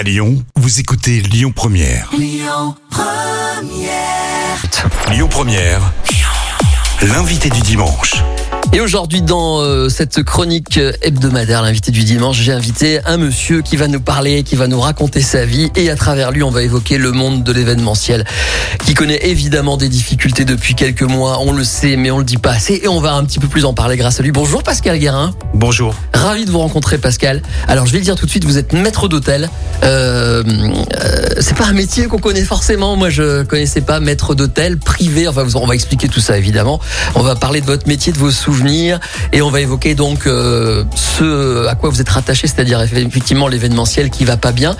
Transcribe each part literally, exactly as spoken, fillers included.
À Lyon, vous écoutez Lyon Première. Lyon Première. Lyon Première. L'invité du dimanche. Et aujourd'hui dans euh, cette chronique hebdomadaire, l'invité du dimanche, j'ai invité un monsieur qui va nous parler, qui va nous raconter sa vie, et à travers lui on va évoquer le monde de l'événementiel, qui connaît évidemment des difficultés depuis quelques mois, on le sait mais on le dit pas assez, et on va un petit peu plus en parler grâce à lui. Bonjour Pascal Garin. Bonjour. Ravi de vous rencontrer Pascal. Alors je vais le dire tout de suite, vous êtes maître d'hôtel, euh, euh, c'est pas un métier qu'on connaît forcément, moi je connaissais pas, maître d'hôtel, privé, enfin on va expliquer tout ça évidemment, on va parler de votre métier, de vos souvenirs, et on va évoquer donc euh, ce à quoi vous êtes rattaché, c'est-à-dire effectivement l'événementiel qui va pas bien.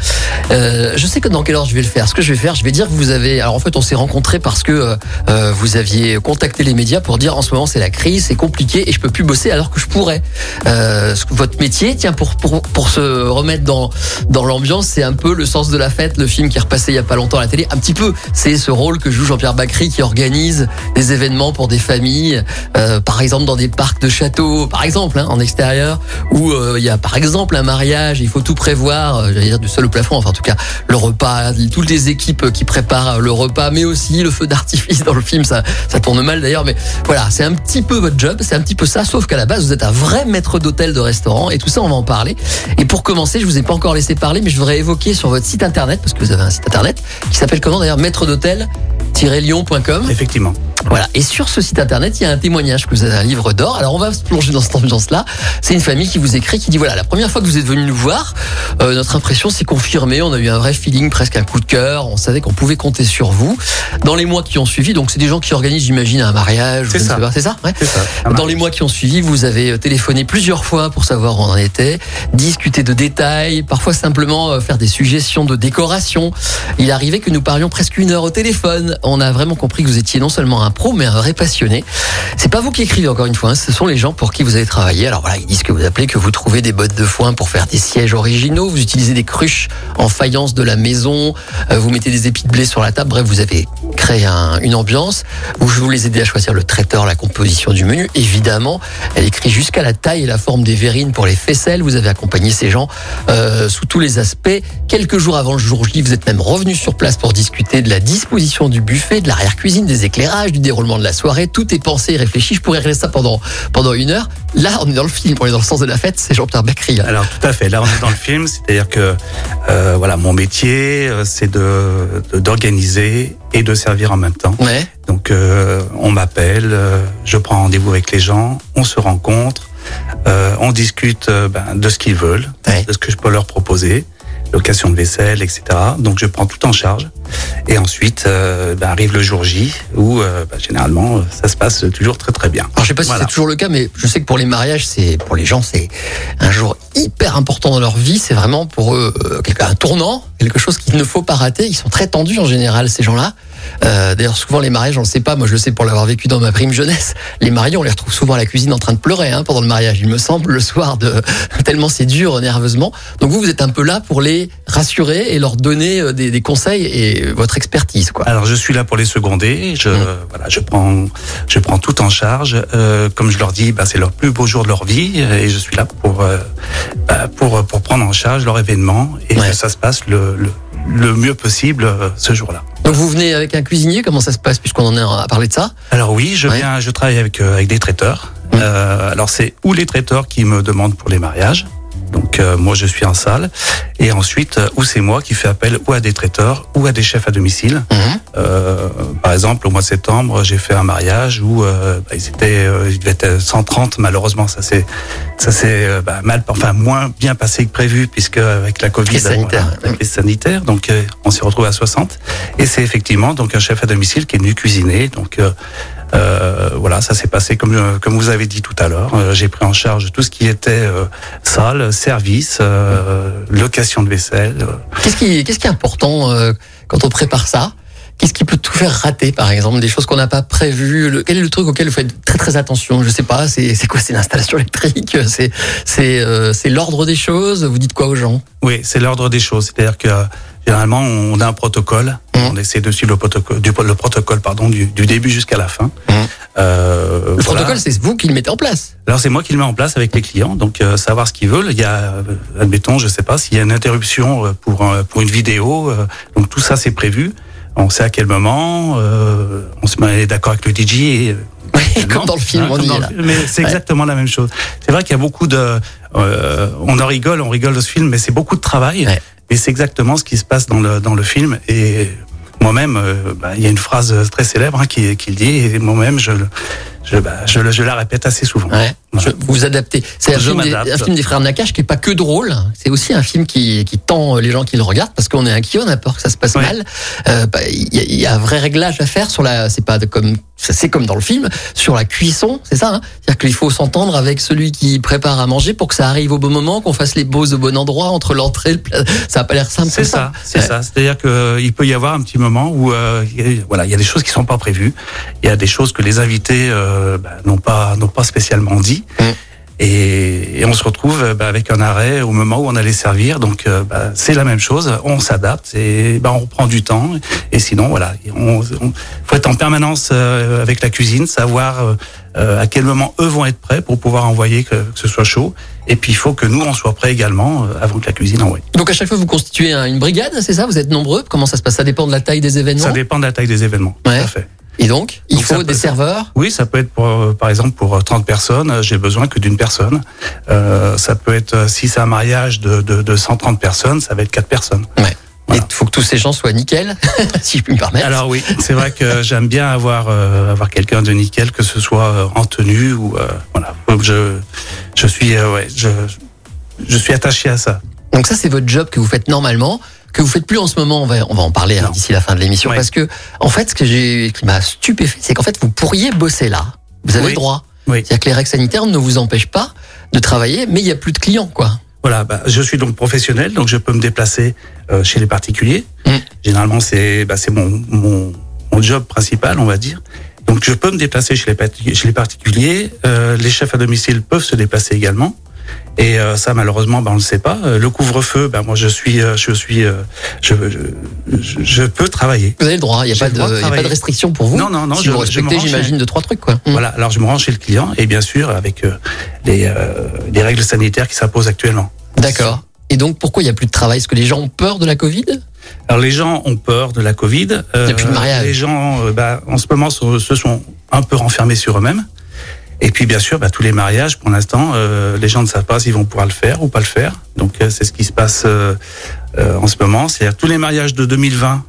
Euh, je sais que dans quelle heure je vais le faire. Ce que je vais faire, je vais dire que vous avez... Alors en fait, on s'est rencontrés parce que euh, vous aviez contacté les médias pour dire en ce moment c'est la crise, c'est compliqué et je peux plus bosser alors que je pourrais. Euh, votre métier, tiens, pour, pour, pour se remettre dans, dans l'ambiance, c'est un peu Le Sens de la fête, le film qui est repassé il y a pas longtemps à la télé. Un petit peu, c'est ce rôle que joue Jean-Pierre Bacry qui organise des événements pour des familles, euh, par exemple dans des parcs de châteaux, par exemple, hein, en extérieur, où il euh, y a par exemple un mariage, il faut tout prévoir, euh, j'allais dire du sol au plafond, enfin en tout cas le repas, toutes les équipes qui préparent le repas, mais aussi le feu d'artifice dans le film, ça, ça tourne mal d'ailleurs, mais voilà, c'est un petit peu votre job, c'est un petit peu ça, sauf qu'à la base vous êtes un vrai maître d'hôtel, de restaurant, et tout ça on va en parler. Et pour commencer, je vous ai pas encore laissé parler, mais je voudrais évoquer sur votre site internet, parce que vous avez un site internet qui s'appelle comment d'ailleurs, maître d'hôtel tiret lyon point com. Effectivement. Voilà. Et sur ce site internet, il y a un témoignage que vous avez, un livre d'or. Alors, on va se plonger dans cette ambiance-là. C'est une famille qui vous écrit, qui dit, voilà, la première fois que vous êtes venu nous voir, euh, notre impression s'est confirmée. On a eu un vrai feeling, presque un coup de cœur. On savait qu'on pouvait compter sur vous. Dans les mois qui ont suivi, donc c'est des gens qui organisent, j'imagine, un mariage. C'est ça. C'est ça, ouais. C'est ça. Dans les mois qui ont suivi, vous avez téléphoné plusieurs fois pour savoir où on en était, discuter de détails, parfois simplement faire des suggestions de décoration. Il arrivait que nous parlions presque une heure au téléphone. On a vraiment compris que vous étiez non seulement un pro mais un vrai passionné. C'est pas vous qui écrivez encore une fois, hein, ce sont les gens pour qui vous avez travaillé. Alors voilà, ils disent que vous appelez, que vous trouvez des bottes de foin pour faire des sièges originaux, vous utilisez des cruches en faïence de la maison, euh, vous mettez des épis de blé sur la table, bref vous avez créé un, une ambiance. Vous, je vous les aidez à choisir le traiteur, la composition du menu, évidemment elle écrit jusqu'à la taille et la forme des verrines pour les faisselles, vous avez accompagné ces gens euh, sous tous les aspects. Quelques jours avant le jour J, vous êtes même revenu sur place pour discuter de la disposition du buffet, de l'arrière-cuisine, des éclairages, du déroulement de la soirée, tout est pensé et réfléchi. Je pourrais régler ça pendant, pendant une heure. Là, on est dans le film, on est dans Le Sens de la fête, c'est Jean-Pierre Bacry. Hein. Alors, tout à fait, là, on est dans le film, c'est-à-dire que euh, voilà, mon métier, c'est de, de, d'organiser et de servir en même temps. Ouais. Donc, euh, on m'appelle, euh, je prends rendez-vous avec les gens, on se rencontre, euh, on discute euh, ben, de ce qu'ils veulent, ouais. de ce que je peux leur proposer. Location de vaisselle, et cetera. Donc je prends tout en charge. Et ensuite, euh, bah, arrive le jour J, où euh, bah, généralement ça se passe toujours très très bien. Alors je sais pas si voilà. c'est toujours le cas, mais je sais que pour les mariages, c'est pour les gens, c'est un jour hyper important dans leur vie. C'est vraiment pour eux euh, un tournant, quelque chose qu'il ne faut pas rater. Ils sont très tendus en général ces gens-là. Euh, d'ailleurs souvent les mariages, on le sait pas, moi je le sais pour l'avoir vécu dans ma prime jeunesse, les mariés on les retrouve souvent à la cuisine en train de pleurer hein, pendant le mariage il me semble, le soir, de tellement c'est dur nerveusement. Donc vous vous êtes un peu là pour les rassurer et leur donner des, des conseils et votre expertise quoi. Alors je suis là pour les seconder, je, mmh. voilà, je, prends, je prends tout en charge, euh, comme je leur dis bah, c'est leur plus beau jour de leur vie et je suis là pour, euh, bah, pour, pour prendre en charge leur événement et ouais. que ça se passe le, le le mieux possible euh, ce jour-là. Donc vous venez avec un cuisinier, comment ça se passe puisqu'on en a parlé de ça ? Alors oui, je viens, ouais. je travaille avec euh, avec des traiteurs. Mmh. Euh, alors c'est ou les traiteurs qui me demandent pour les mariages. Donc euh, moi je suis en salle et ensuite euh, ou c'est moi qui fais appel ou à des traiteurs ou à des chefs à domicile. Mmh. Euh, par exemple au mois de septembre j'ai fait un mariage où euh, bah, ils étaient euh, ils devaient être cent trente, malheureusement ça s'est ça s'est euh, bah, mal enfin moins bien passé que prévu puisque avec la Covid, la crise sanitaire, donc euh, on s'est retrouvé à soixante et c'est effectivement donc un chef à domicile qui est venu cuisiner donc euh, Euh, voilà, ça s'est passé comme euh, comme vous avez dit tout à l'heure. Euh, j'ai pris en charge tout ce qui était euh, salle, service, euh, location de vaisselle. Euh. Qu'est-ce qui qu'est-ce qui est important euh, quand on prépare ça ? Qu'est-ce qui peut tout faire rater, par exemple, des choses qu'on n'a pas prévues le, quel est le truc auquel vous faites très très attention ? Je sais pas, c'est c'est quoi ? C'est l'installation électrique ? C'est c'est euh, c'est l'ordre des choses ? Vous dites quoi aux gens ? Oui, c'est l'ordre des choses. C'est-à-dire que généralement on a un protocole. Mmh. Mmh. On essaie de suivre le protocole, du, le protocole pardon, du, du début jusqu'à la fin. Mmh. Euh, le voilà. protocole, c'est vous qui le mettez en place? Alors, c'est moi qui le mets en place avec les clients, donc euh, savoir ce qu'ils veulent. Il y a, euh, admettons, je ne sais pas, s'il y a une interruption pour, un, pour une vidéo, euh, donc tout ça, c'est prévu. On sait à quel moment, euh, on se met d'accord avec le D J et... Oui, comme dans le film, hein, on dit là. Film, mais c'est ouais. exactement la même chose. C'est vrai qu'il y a beaucoup de, euh, on en rigole, on rigole de ce film, mais c'est beaucoup de travail. Ouais. Et c'est exactement ce qui se passe dans le dans le film. Et moi-même, euh, bah, il y a une phrase très célèbre hein, qui qui le dit. Et moi-même, je le, je, bah, je je la répète assez souvent. Ouais. Voilà. Vous vous adaptez. C'est un film, des, un film des Frères Nakache qui est pas que drôle. C'est aussi un film qui qui tend les gens qui le regardent parce qu'on est inquiet, on a peur que ça se passe ouais. mal. Il euh, bah, y, a, y a un vrai réglage à faire sur la. C'est pas de, comme c'est comme dans le film sur la cuisson, c'est ça. Hein, c'est-à-dire qu'il faut s'entendre avec celui qui prépare à manger pour que ça arrive au bon moment, qu'on fasse les pauses au bon endroit entre l'entrée et le plat. Ça a pas l'air simple. C'est ça. ça. C'est ouais. ça. C'est-à-dire que il peut y avoir un petit moment où euh, y a, voilà, il y a des choses qui sont pas prévues. Il y a des choses que les invités euh, bah, n'ont pas n'ont pas spécialement dit. Mmh. Et, et on se retrouve bah, avec un arrêt au moment où on allait servir, donc euh, bah, c'est la même chose, on s'adapte et bah, on prend du temps. Et sinon voilà, on, on faut être en permanence euh, avec la cuisine, savoir euh, à quel moment eux vont être prêts pour pouvoir envoyer que, que ce soit chaud. Et puis il faut que nous on soit prêts également euh, avant que la cuisine envoie. Donc à chaque fois vous constituez une brigade, c'est ça? Vous êtes nombreux? Comment ça se passe? Ça dépend de la taille des événements. Ça dépend de la taille des événements. Ouais. Tout à fait. Et donc, il donc, faut des serveurs? Oui, ça peut être, pour, par exemple, pour trente personnes, j'ai besoin que d'une personne. Euh, ça peut être, si c'est un mariage de, de, de cent trente personnes, ça va être quatre personnes. Ouais. Voilà. Il faut que tous ces gens soient nickel, si je puis me permettre. Alors oui, c'est vrai que j'aime bien avoir, euh, avoir quelqu'un de nickel, que ce soit en tenue ou... Euh, voilà, je, je, suis, euh, ouais, je, je suis attaché à ça. Donc ça, c'est votre job que vous faites normalement, que vous faites plus en ce moment, on va, on va en parler hein, d'ici la fin de l'émission, ouais. parce que, en fait, ce que j'ai, qui m'a stupéfait, c'est qu'en fait, vous pourriez bosser là. Vous avez oui. le droit. Oui. C'est-à-dire que les règles sanitaires ne vous empêchent pas de travailler, mais il n'y a plus de clients, quoi. Voilà, bah, je suis donc professionnel, donc je peux me déplacer euh, chez les particuliers. Mmh. Généralement, c'est, bah, c'est mon, mon, mon job principal, on va dire. Donc, je peux me déplacer chez les, chez les particuliers. Euh, les chefs à domicile peuvent se déplacer également. Et euh, ça malheureusement ben on le sait pas. Euh, le couvre-feu, ben moi je suis euh, je suis euh, je, je je peux travailler. Vous avez le droit, il y a pas de il y a pas de restriction pour vous. Non non non, si je vous respectez je j'imagine chez... deux trois trucs quoi. Voilà, alors je me rends chez le client et bien sûr avec euh, les euh, les règles sanitaires qui s'imposent actuellement. D'accord. Et donc pourquoi il y a plus de travail? Est-ce que les gens ont peur de la Covid? Alors les gens ont peur de la Covid. Euh, il y a plus de mariage. Les gens euh, bah en ce moment se, se sont un peu renfermés sur eux-mêmes. Et puis bien sûr, bah, tous les mariages, pour l'instant, euh, les gens ne savent pas s'ils vont pouvoir le faire ou pas le faire. Donc euh, c'est ce qui se passe euh, euh, en ce moment. C'est-à-dire tous les mariages de deux mille vingt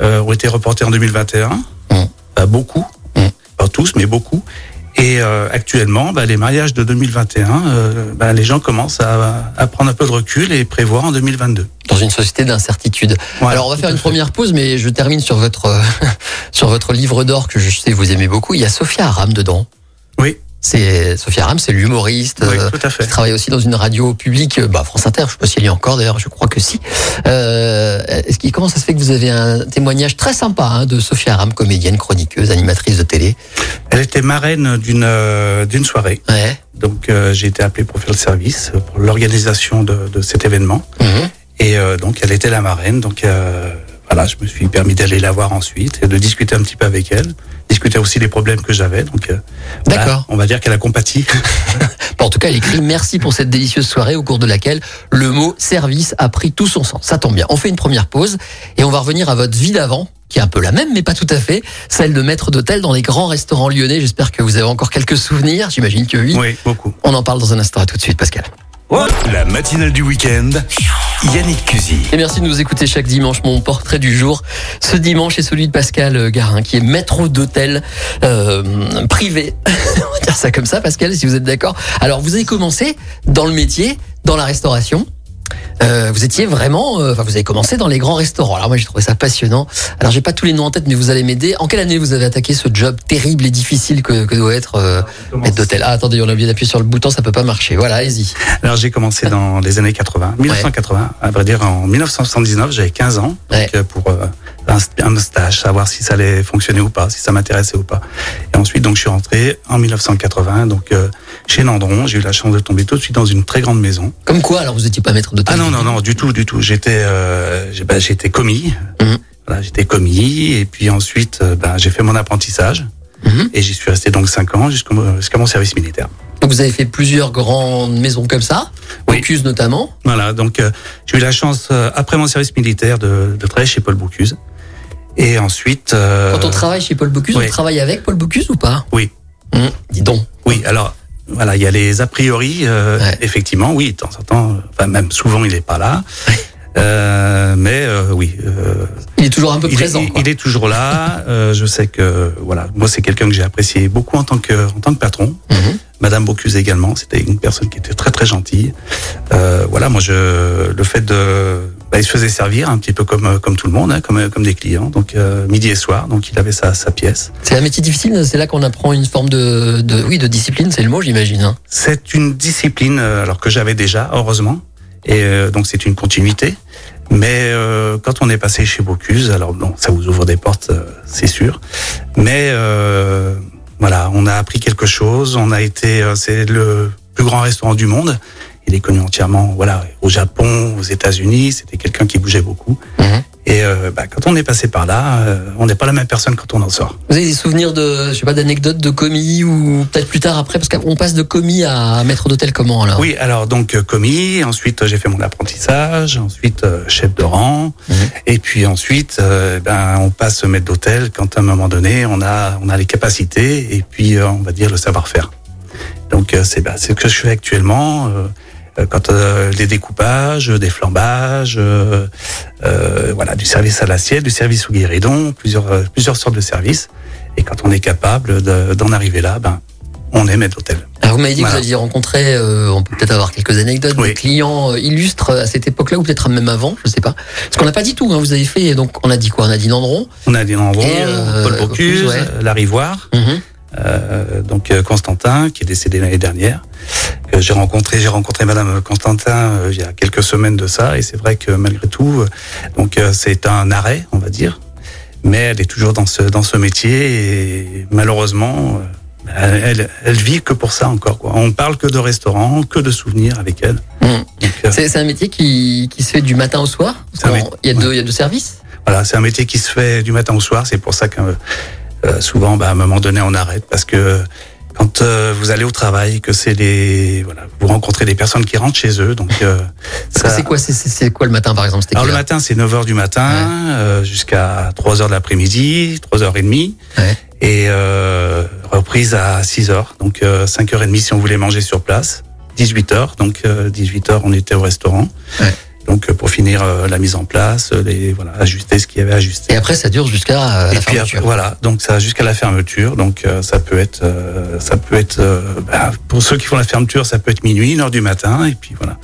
euh, ont été reportés en deux mille vingt et un. Mmh. Bah, beaucoup, mmh. pas tous, mais beaucoup. Et euh, actuellement, bah, les mariages de deux mille vingt et un, euh, bah, les gens commencent à, à prendre un peu de recul et prévoir en deux mille vingt-deux. Dans une société d'incertitude. Voilà, alors on va faire une fait. première pause, mais je termine sur votre euh, sur votre livre d'or que je sais vous aimez beaucoup. Il y a Sophia Aram dedans. Oui. C'est Sophia Aram, c'est l'humoriste oui, tout à fait. qui travaille aussi dans une radio publique, bah France Inter, je sais pas si elle y est encore d'ailleurs, je crois que si. Euh, est-ce qu'il, comment ça se fait que vous avez un témoignage très sympa hein, de Sophia Aram, comédienne, chroniqueuse, animatrice de télé? Elle était marraine d'une euh, d'une soirée. Ouais. Donc euh, j'ai été appelé pour faire le service, pour l'organisation de, de cet événement. Mmh. Et euh, donc elle était la marraine, donc euh, voilà, je me suis permis d'aller la voir ensuite et de discuter un petit peu avec elle. Discuter aussi des problèmes que j'avais. Donc, euh, D'accord. Voilà, on va dire qu'elle a compati. En tout cas, elle écrit « Merci pour cette délicieuse soirée au cours de laquelle le mot « service » a pris tout son sens ». Ça tombe bien. On fait une première pause et on va revenir à votre vie d'avant, qui est un peu la même, mais pas tout à fait, celle de maître d'hôtel dans les grands restaurants lyonnais. J'espère que vous avez encore quelques souvenirs. J'imagine que oui. Oui, beaucoup. On en parle dans un instant. À tout de suite, Pascal. La matinale du week-end, Yannick Cusy. Et merci de nous écouter chaque dimanche. Mon portrait du jour, ce dimanche, est celui de Pascal Garin, qui est maître d'hôtel euh, privé. On va dire ça comme ça, Pascal, si vous êtes d'accord. Alors, vous avez commencé dans le métier, dans la restauration. Euh, vous étiez vraiment, euh, enfin, vous avez commencé dans les grands restaurants. Alors moi, j'ai trouvé ça passionnant. Alors, j'ai pas tous les noms en tête, mais vous allez m'aider. En quelle année vous avez attaqué ce job terrible et difficile que, que doit être euh, maître d'hôtel? Ah, attendez, on a oublié d'appuyer sur le bouton, ça peut pas marcher. Voilà, allez-y. Alors, j'ai commencé dans les années quatre-vingts, mille neuf cent quatre-vingts. Ouais. À vrai dire, en mille neuf cent soixante-dix-neuf, j'avais quinze ans. Donc, ouais. pour euh, un, un stage, savoir si ça allait fonctionner ou pas, si ça m'intéressait ou pas. Et ensuite, donc, je suis rentré en mille neuf cent quatre-vingt, donc euh, chez Nandron. J'ai eu la chance de tomber tout de suite dans une très grande maison. Comme quoi, alors vous n'étiez pas maître d'hôtel? Ah non, non, non, du tout, du tout. J'étais, euh, j'ai, bah, j'étais commis. Mmh. Voilà, j'étais commis, et puis ensuite, euh, bah, j'ai fait mon apprentissage. Mmh. Et j'y suis resté donc cinq ans jusqu'à jusqu'à mon service militaire. Donc vous avez fait plusieurs grandes maisons comme ça, oui. Bocuse notamment. Voilà, donc euh, j'ai eu la chance, euh, après mon service militaire, de, de travailler chez Paul Bocuse. Et ensuite... Euh... Quand on travaille chez Paul Bocuse, oui. On travaille avec Paul Bocuse ou pas? Oui. Mmh. Dis donc. Oui, alors, voilà, il y a les a priori, euh, ouais. Effectivement, oui, de temps en temps, enfin même souvent il n'est pas là. Euh, mais euh, oui. Euh, il est toujours un peu il présent. Est, il est toujours là. euh, je sais que voilà, moi c'est quelqu'un que j'ai apprécié beaucoup en tant que en tant que patron. Mm-hmm. Madame Bocuse également. C'était une personne qui était très très gentille. Euh, voilà, moi je le fait de, bah, il se faisait servir un petit peu comme comme tout le monde, hein, comme comme des clients. Donc euh, midi et soir, donc il avait sa sa pièce. C'est un métier difficile. C'est là qu'on apprend une forme de de oui de discipline. C'est le mot, j'imagine. Hein. C'est une discipline alors que j'avais déjà, heureusement. Et euh, donc c'est une continuité, mais euh, quand on est passé chez Bocuse, alors bon, ça vous ouvre des portes, euh, c'est sûr, mais euh, voilà, on a appris quelque chose. On a été, euh, c'est le plus grand restaurant du monde. Il est connu entièrement, voilà, au Japon, aux États-Unis. C'était quelqu'un qui bougeait beaucoup. Mmh. Et euh, bah, quand on est passé par là, euh, on n'est pas la même personne quand on en sort. Vous avez des souvenirs de, je sais pas, d'anecdotes de commis ou peut-être plus tard après, parce qu'on passe de commis à maître d'hôtel comment alors? Oui, alors donc commis, ensuite j'ai fait mon apprentissage, ensuite euh, chef de rang, mmh. et puis ensuite euh, ben on passe maître d'hôtel quand à un moment donné on a on a les capacités et puis euh, on va dire le savoir-faire. Donc euh, c'est bah, c'est ce que je fais actuellement. Euh, Quand euh, des découpages, des flambages, euh, euh, voilà, du service à l'assiette, du service au guéridon, plusieurs euh, plusieurs sortes de services. Et quand on est capable de, d'en arriver là, ben on est maître d'hôtel. Alors vous m'avez dit voilà. que vous aviez rencontré, euh, on peut peut-être avoir quelques anecdotes, oui. des clients illustres à cette époque-là ou peut-être même avant, je sais pas. Parce qu'on n'a pas dit tout. Hein, vous avez fait donc on a dit quoi? On a dit Nandron. On a dit Nandron, euh, Paul Bocuse, ouais. La Rivoire. Mm-hmm. Euh, donc euh, Constantin qui est décédé l'année dernière. Euh, j'ai rencontré j'ai rencontré Madame Constantin euh, il y a quelques semaines de ça, et c'est vrai que malgré tout, euh, donc euh, c'est un arrêt, on va dire, mais elle est toujours dans ce dans ce métier, et malheureusement euh, elle, elle elle vit que pour ça encore, quoi. On parle que de restaurants, que de souvenirs avec elle. Mmh. Donc, euh, c'est c'est un métier qui qui se fait du matin au soir. Il y a deux il y a deux services. Voilà, c'est un métier qui se fait du matin au soir. C'est pour ça que euh, Euh, souvent, bah, à un moment donné, on arrête parce que quand euh, vous allez au travail, que c'est les voilà, vous rencontrez des personnes qui rentrent chez eux. Donc, euh, ça... c'est quoi, c'est, c'est, c'est quoi le matin, par exemple? Alors le matin, c'est neuf heures du matin, ouais. euh, jusqu'à trois heures de l'après-midi, trois heures trente, ouais. et euh, reprise à six heures, donc euh, cinq heures trente si on voulait manger sur place, dix-huit heures, donc euh, dix-huit heures on était au restaurant. Ouais. Donc pour finir euh, la mise en place, les voilà, ajuster ce qu'il y avait à ajuster. Et après ça dure jusqu'à euh, la fermeture. Puis, voilà, donc ça jusqu'à la fermeture. Donc euh, ça peut être euh, ça peut être euh, bah, pour ceux qui font la fermeture, ça peut être minuit, une heure du matin, et puis voilà.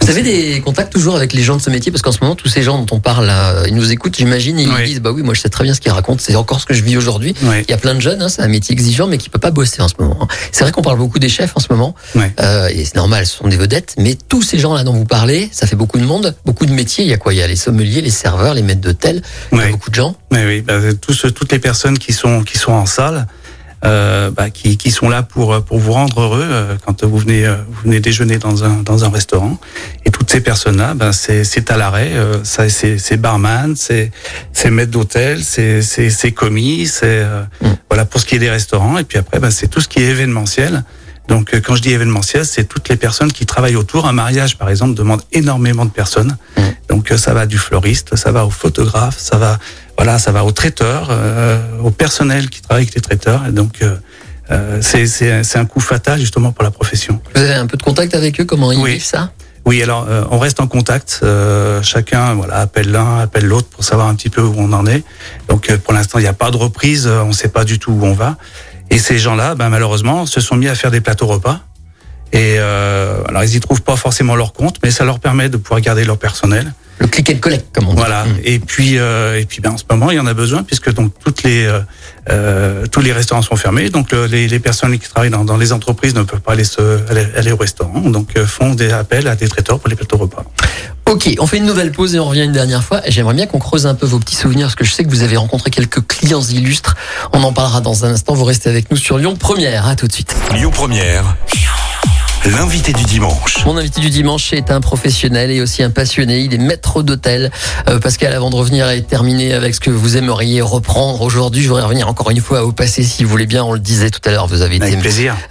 Vous avez des contacts toujours avec les gens de ce métier, parce qu'en ce moment tous ces gens dont on parle, euh, ils nous écoutent, j'imagine, et ils oui. disent bah oui, moi je sais très bien ce qu'ils racontent, c'est encore ce que je vis aujourd'hui. Oui. Il y a plein de jeunes, hein, c'est un métier exigeant, mais qui peut pas bosser en ce moment. C'est vrai qu'on parle beaucoup des chefs en ce moment, oui. euh, et c'est normal, ce sont des vedettes, mais tous ces gens là dont vous parlez, ça fait beaucoup de monde. Beaucoup de métiers, il y a quoi? Il y a les sommeliers, les serveurs, les maîtres d'hôtel, il y a oui. beaucoup de gens. Mais oui, bah, tous, toutes les personnes qui sont qui sont en salle, euh, bah, qui qui sont là pour pour vous rendre heureux euh, quand vous venez euh, vous venez déjeuner dans un dans un restaurant. Et toutes ces personnes-là, bah, c'est c'est à l'arrêt, euh, ça c'est c'est barman, c'est c'est maître d'hôtel, c'est c'est c'est commis, c'est euh, mmh. voilà pour ce qui est des restaurants. Et puis après, bah, c'est tout ce qui est événementiel. Donc, quand je dis événementiel, c'est toutes les personnes qui travaillent autour. Un mariage, par exemple, demande énormément de personnes. Mmh. Donc, ça va du floriste, ça va au photographe, ça va, voilà, ça va au traiteur, euh, au personnel qui travaille avec les traiteurs. Et donc, euh, euh, c'est, c'est, c'est un coup fatal, justement, pour la profession. Vous avez un peu de contact avec eux? Comment ils oui. vivent ça? Oui, alors, euh, on reste en contact. Euh, chacun, voilà, appelle l'un, appelle l'autre pour savoir un petit peu où on en est. Donc, euh, pour l'instant, il n'y a pas de reprise. On ne sait pas du tout où on va. Et ces gens-là, ben malheureusement, se sont mis à faire des plateaux repas. Et euh, alors, ils y trouvent pas forcément leur compte, mais ça leur permet de pouvoir garder leur personnel. Le click and collect, comme on dit. Voilà. Mmh. Et puis, euh, et puis, ben en ce moment, il y en a besoin, puisque donc toutes les euh, tous les restaurants sont fermés, donc le, les, les personnes qui travaillent dans, dans les entreprises ne peuvent pas aller se aller, aller au restaurant, donc euh, font des appels à des traiteurs pour les plateaux repas. Ok, on fait une nouvelle pause et on revient une dernière fois. J'aimerais bien qu'on creuse un peu vos petits souvenirs, parce que je sais que vous avez rencontré quelques clients illustres. On en parlera dans un instant. Vous restez avec nous sur Lyon Première. À tout de suite. Lyon Première. L'invité du dimanche. Mon invité du dimanche est un professionnel et aussi un passionné. Il est maître d'hôtel. Euh, Pascal, avant de revenir et terminer avec ce que vous aimeriez reprendre aujourd'hui, je voudrais revenir encore une fois au passé, si vous voulez bien. On le disait tout à l'heure, vous avez été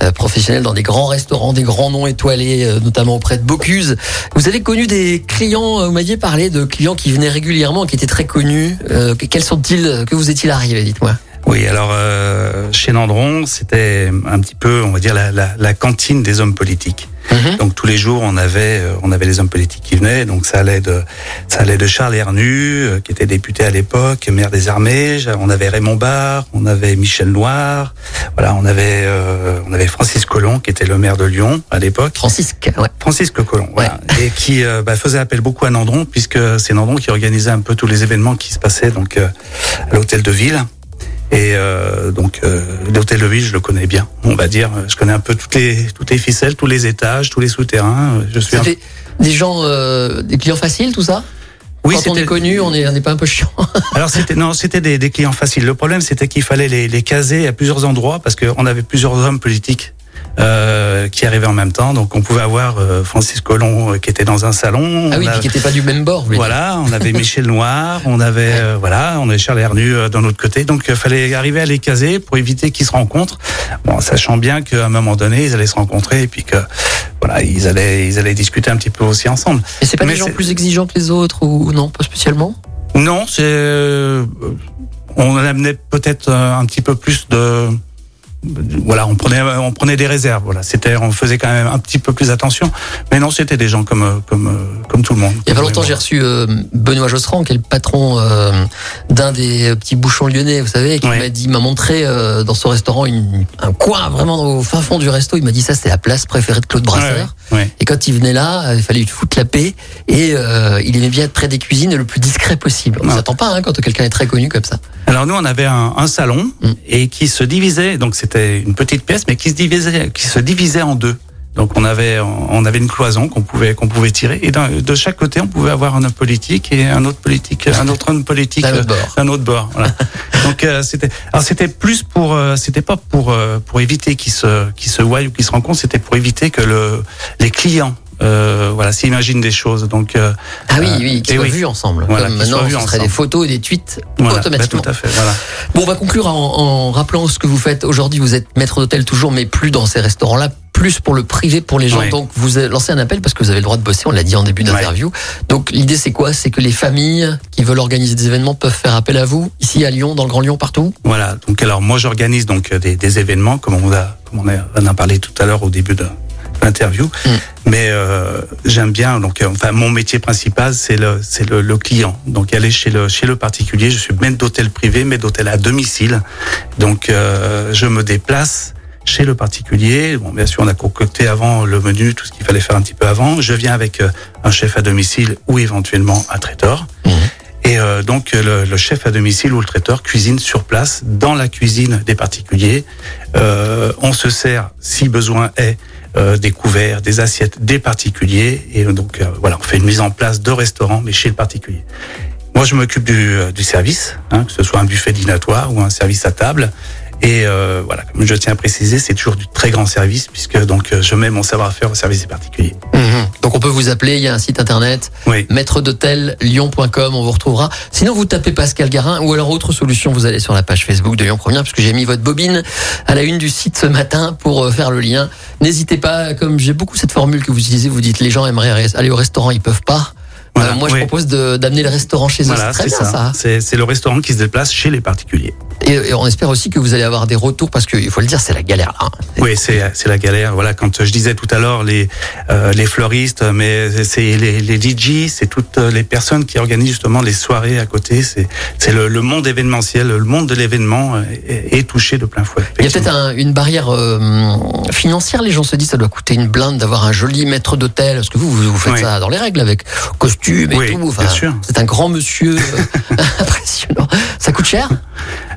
euh, professionnel dans des grands restaurants, des grands noms étoilés, euh, notamment auprès de Bocuse. Vous avez connu des clients, euh, vous m'aviez parlé de clients qui venaient régulièrement, qui étaient très connus. Euh, quels sont-ils, que vous est-il arrivé, dites-moi? Oui, alors euh, chez Nandron, c'était un petit peu, on va dire, la, la, la cantine des hommes politiques. Mmh. Donc tous les jours, on avait, on avait les hommes politiques qui venaient. Donc ça allait de, ça allait de Charles Hernu, qui était député à l'époque, maire des Armées. On avait Raymond Barre, on avait Michel Noir. Voilà, on avait, euh, on avait Francis Collomb, qui était le maire de Lyon à l'époque. Francis, ouais. Francis Collomb, voilà, ouais. Et qui euh, bah, faisait appel beaucoup à Nandron, puisque c'est Nandron qui organisait un peu tous les événements qui se passaient donc euh, à l'hôtel de ville. Et euh, donc euh, l'hôtel de ville, je le connais bien. On va dire, je connais un peu toutes les toutes les ficelles, tous les étages, tous les souterrains. Je suis. Ça un... fait des gens, euh, des clients faciles, tout ça. Oui, quand on est connu, on est on n'est pas un peu chiant. Alors c'était non, c'était des, des clients faciles. Le problème, c'était qu'il fallait les les caser à plusieurs endroits parce qu'on avait plusieurs hommes politiques. Euh, qui arrivait en même temps, donc on pouvait avoir euh, Francis Collomb euh, qui était dans un salon. Ah oui, a... qui n'était pas du même bord. Voilà, on avait Michel Noir, on avait ouais. euh, voilà, on avait Charles Hernu euh, d'un autre côté, donc il euh, fallait arriver à les caser pour éviter qu'ils se rencontrent. Bon, sachant bien qu'à un moment donné, ils allaient se rencontrer et puis que voilà, ils allaient ils allaient discuter un petit peu aussi ensemble. Et c'est pas Mais des gens c'est... plus exigeants que les autres ou, ou non, pas spécialement. Non, c'est on amenait peut-être un petit peu plus de. Voilà, on prenait, on prenait des réserves. Voilà, c'était, on faisait quand même un petit peu plus attention. Mais non, c'était des gens comme, comme, comme tout le monde. Il y a pas longtemps, j'ai reçu euh, Benoît Josserand, qui est le patron euh, d'un des petits bouchons lyonnais, vous savez, qui oui. m'a dit, m'a montré euh, dans son restaurant une, un coin vraiment au fin fond du resto. Il m'a dit ça, c'est la place préférée de Claude Brasseur. Oui, oui. Et quand il venait là, il fallait lui foutre la paix. Et euh, il aimait bien être près des cuisines, le plus discret possible. On ne s'attend pas hein, quand quelqu'un est très connu comme ça. Alors nous, on avait un, un salon mmh. et qui se divisait. Donc c'était C'était une petite pièce, mais qui se divisait, qui se divisait en deux. Donc on avait, on avait une cloison qu'on pouvait, qu'on pouvait tirer. Et de chaque côté, on pouvait avoir un homme politique et un autre politique, un autre homme politique, d'un autre bord. Un autre bord voilà. Donc euh, c'était, alors c'était plus pour, euh, c'était pas pour, euh, pour éviter qu'ils se, qu'ils se voient ou qu'ils se rencontrent. C'était pour éviter que le, les clients. Euh, voilà, s'imagine des choses. Donc, euh, ah oui, oui, qui soient oui. vus ensemble. Voilà, comme maintenant, ce serait des photos et des tweets voilà, automatiquement. Bah tout à fait, voilà. Bon, on va conclure en, en rappelant ce que vous faites. Aujourd'hui, vous êtes maître d'hôtel toujours, mais plus dans ces restaurants-là, plus pour le privé, pour les gens. Oui. Donc, vous lancez un appel parce que vous avez le droit de bosser, on l'a dit en début d'interview. Oui. Donc, l'idée, c'est quoi ? C'est que les familles qui veulent organiser des événements peuvent faire appel à vous, ici à Lyon, dans le Grand Lyon, partout ? Voilà. Donc, alors, moi, j'organise donc des, des événements, comme on a, comme on a, on a parlé tout à l'heure au début de l'interview. Mmh. Mais euh, j'aime bien donc enfin mon métier principal c'est le c'est le, le client. Donc aller chez le chez le particulier, je suis maître d'hôtel privé, maître d'hôtel à domicile. Donc euh, je me déplace chez le particulier. Bon, bien sûr, on a concocté avant le menu, tout ce qu'il fallait faire un petit peu avant. Je viens avec un chef à domicile ou éventuellement un traiteur. Mmh. Et euh, donc le, le chef à domicile ou le traiteur cuisine sur place dans la cuisine des particuliers. Euh, on se sert si besoin est. Euh, des couverts, des assiettes, des particuliers. Et donc, euh, voilà, on fait une mise en place de restaurants, mais chez le particulier. Moi, je m'occupe du, euh, du service, hein, que ce soit un buffet dînatoire ou un service à table. Et euh, voilà, comme je tiens à préciser, c'est toujours du très grand service, puisque donc, euh, je mets mon savoir-faire au service des particuliers. Mmh. Donc, on peut vous appeler, il y a un site internet, oui. maître d'hôtel lyon point com, on vous retrouvera. Sinon, vous tapez Pascal Garin, ou alors autre solution, vous allez sur la page Facebook de Lyon Première, puisque j'ai mis votre bobine à la une du site ce matin pour euh, faire le lien. N'hésitez pas, comme j'ai beaucoup cette formule que vous utilisez, vous dites les gens aimeraient aller au restaurant, ils peuvent pas. Voilà, euh, moi, oui. je propose de, d'amener le restaurant chez eux. Voilà, c'est très c'est bien, ça. ça. C'est, c'est le restaurant qui se déplace chez les particuliers. Et, et on espère aussi que vous allez avoir des retours parce qu'il faut le dire, c'est la galère. Hein. Oui, c'est, c'est la galère. Voilà, quand je disais tout à l'heure les, euh, les fleuristes, mais c'est les, les D J, c'est toutes les personnes qui organisent justement les soirées à côté. C'est, c'est le, le monde événementiel, le monde de l'événement est, est touché de plein fouet. Il y a peut-être un, une barrière euh, financière. Les gens se disent ça doit coûter une blinde d'avoir un joli maître d'hôtel. Parce que vous, vous, vous faites oui. ça dans les règles avec costume. Et oui, tout. Enfin, bien sûr. C'est un grand monsieur impressionnant. Ça coûte cher ?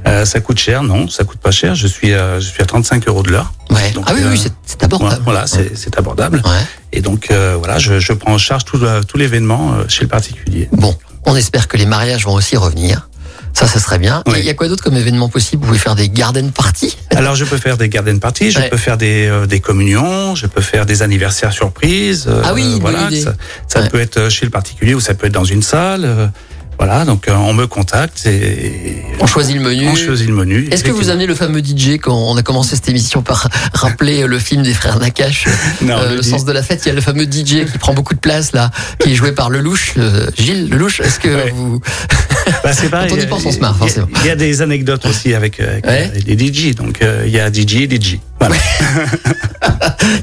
euh, Ça coûte cher, non, ça coûte pas cher. Je suis à, je suis à trente-cinq euros de l'heure. Ouais. Donc, ah oui, euh, oui, c'est, C'est abordable. Voilà, c'est, c'est abordable. Ouais. Et donc, euh, voilà, je, je prends en charge tout, euh, tout l'événement euh, chez le particulier. Bon, on espère que les mariages vont aussi revenir. Ça, ça serait bien. Oui. Et il y a quoi d'autre comme événement possible? Vous pouvez faire des garden parties? Alors, je peux faire des garden parties, je ouais. peux faire des, euh, des communions, je peux faire des anniversaires surprises. Euh, ah oui, voilà. Idée. Ça, ça ouais. peut être chez le particulier ou ça peut être dans une salle. Euh, Voilà, donc euh, on me contacte et... On choisit le menu. On choisit le menu. Est-ce que vous amenez le fameux D J quand on a commencé cette émission par rappeler le film des Frères Nakache, non, euh, le, le sens de la fête, il y a le fameux D J qui prend beaucoup de place là, qui est joué par Lelouche, euh, Gilles Lelouche. Est-ce que ouais. vous... Bah, c'est pareil, quand on y pense, on se marre, forcément. Il y a des anecdotes aussi avec, avec ouais. euh, des D J, donc il euh, y a D J et D J. Voilà.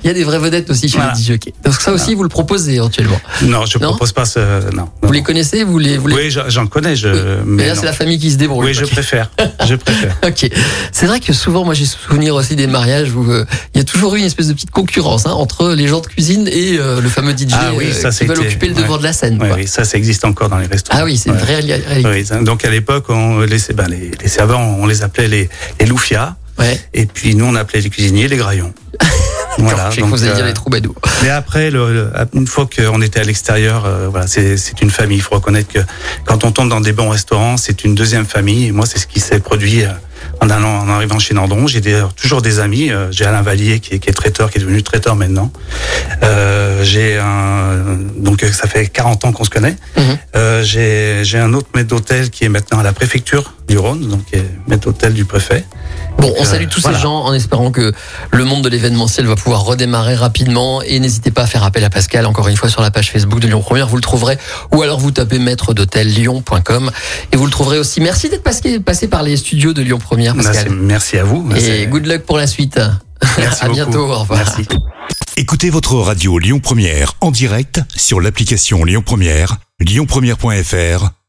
Il y a des vraies vedettes aussi chez voilà. les D J. Okay. Donc ça aussi, voilà. vous le proposez éventuellement. Non, je ne propose pas ce... Non, non. Vous les connaissez vous les, vous les... Oui, j'en connais. Je... Oui. Mais, mais là, non. c'est la famille qui se débrouille. Oui, je okay. préfère. Je préfère. Ok. C'est vrai que souvent, moi, j'ai souvenir aussi des mariages où euh, il y a toujours eu une espèce de petite concurrence hein, entre les gens de cuisine et euh, le fameux D J ah, oui, ça, euh, qui veulent occuper le ouais. devant de la scène. Ouais, quoi. Oui, ça, ça existe encore dans les restaurants. Ah oui, c'est ouais. une vraie réalité. Oui. Donc à l'époque, on laissait, ben, les, les serveurs, on les appelait les, les loufias. Ouais. Et puis nous on appelait les cuisiniers les graillons. Voilà. Je donc, euh, dire les troubadours. Mais après, le, le, une fois qu'on était à l'extérieur, euh, voilà, c'est, c'est une famille. Il faut reconnaître que quand on tombe dans des bons restaurants, c'est une deuxième famille. Et moi, c'est ce qui s'est produit euh, en allant, en arrivant chez Nandron. J'ai des, toujours des amis. Euh, j'ai Alain Vallier qui est, qui est traiteur, qui est devenu traiteur maintenant. Euh, j'ai un, donc ça fait quarante ans qu'on se connaît. Mmh. Euh, j'ai, j'ai un autre maître d'hôtel qui est maintenant à la préfecture du Rhône, donc qui est maître d'hôtel du préfet. Bon, on salue tous euh, voilà. ces gens en espérant que le monde de l'événementiel va pouvoir redémarrer rapidement et n'hésitez pas à faire appel à Pascal, encore une fois sur la page Facebook de Lyon Première, vous le trouverez, ou alors vous tapez maître d'hôtel lyon point com et vous le trouverez aussi. Merci d'être passé, passé par les studios de Lyon Première, Pascal. Merci, merci à vous. Merci. Et good luck pour la suite. Merci à beaucoup. Bientôt, au revoir. Merci. Écoutez votre radio Lyon Première en direct sur l'application Lyon Première, lyon première point f r.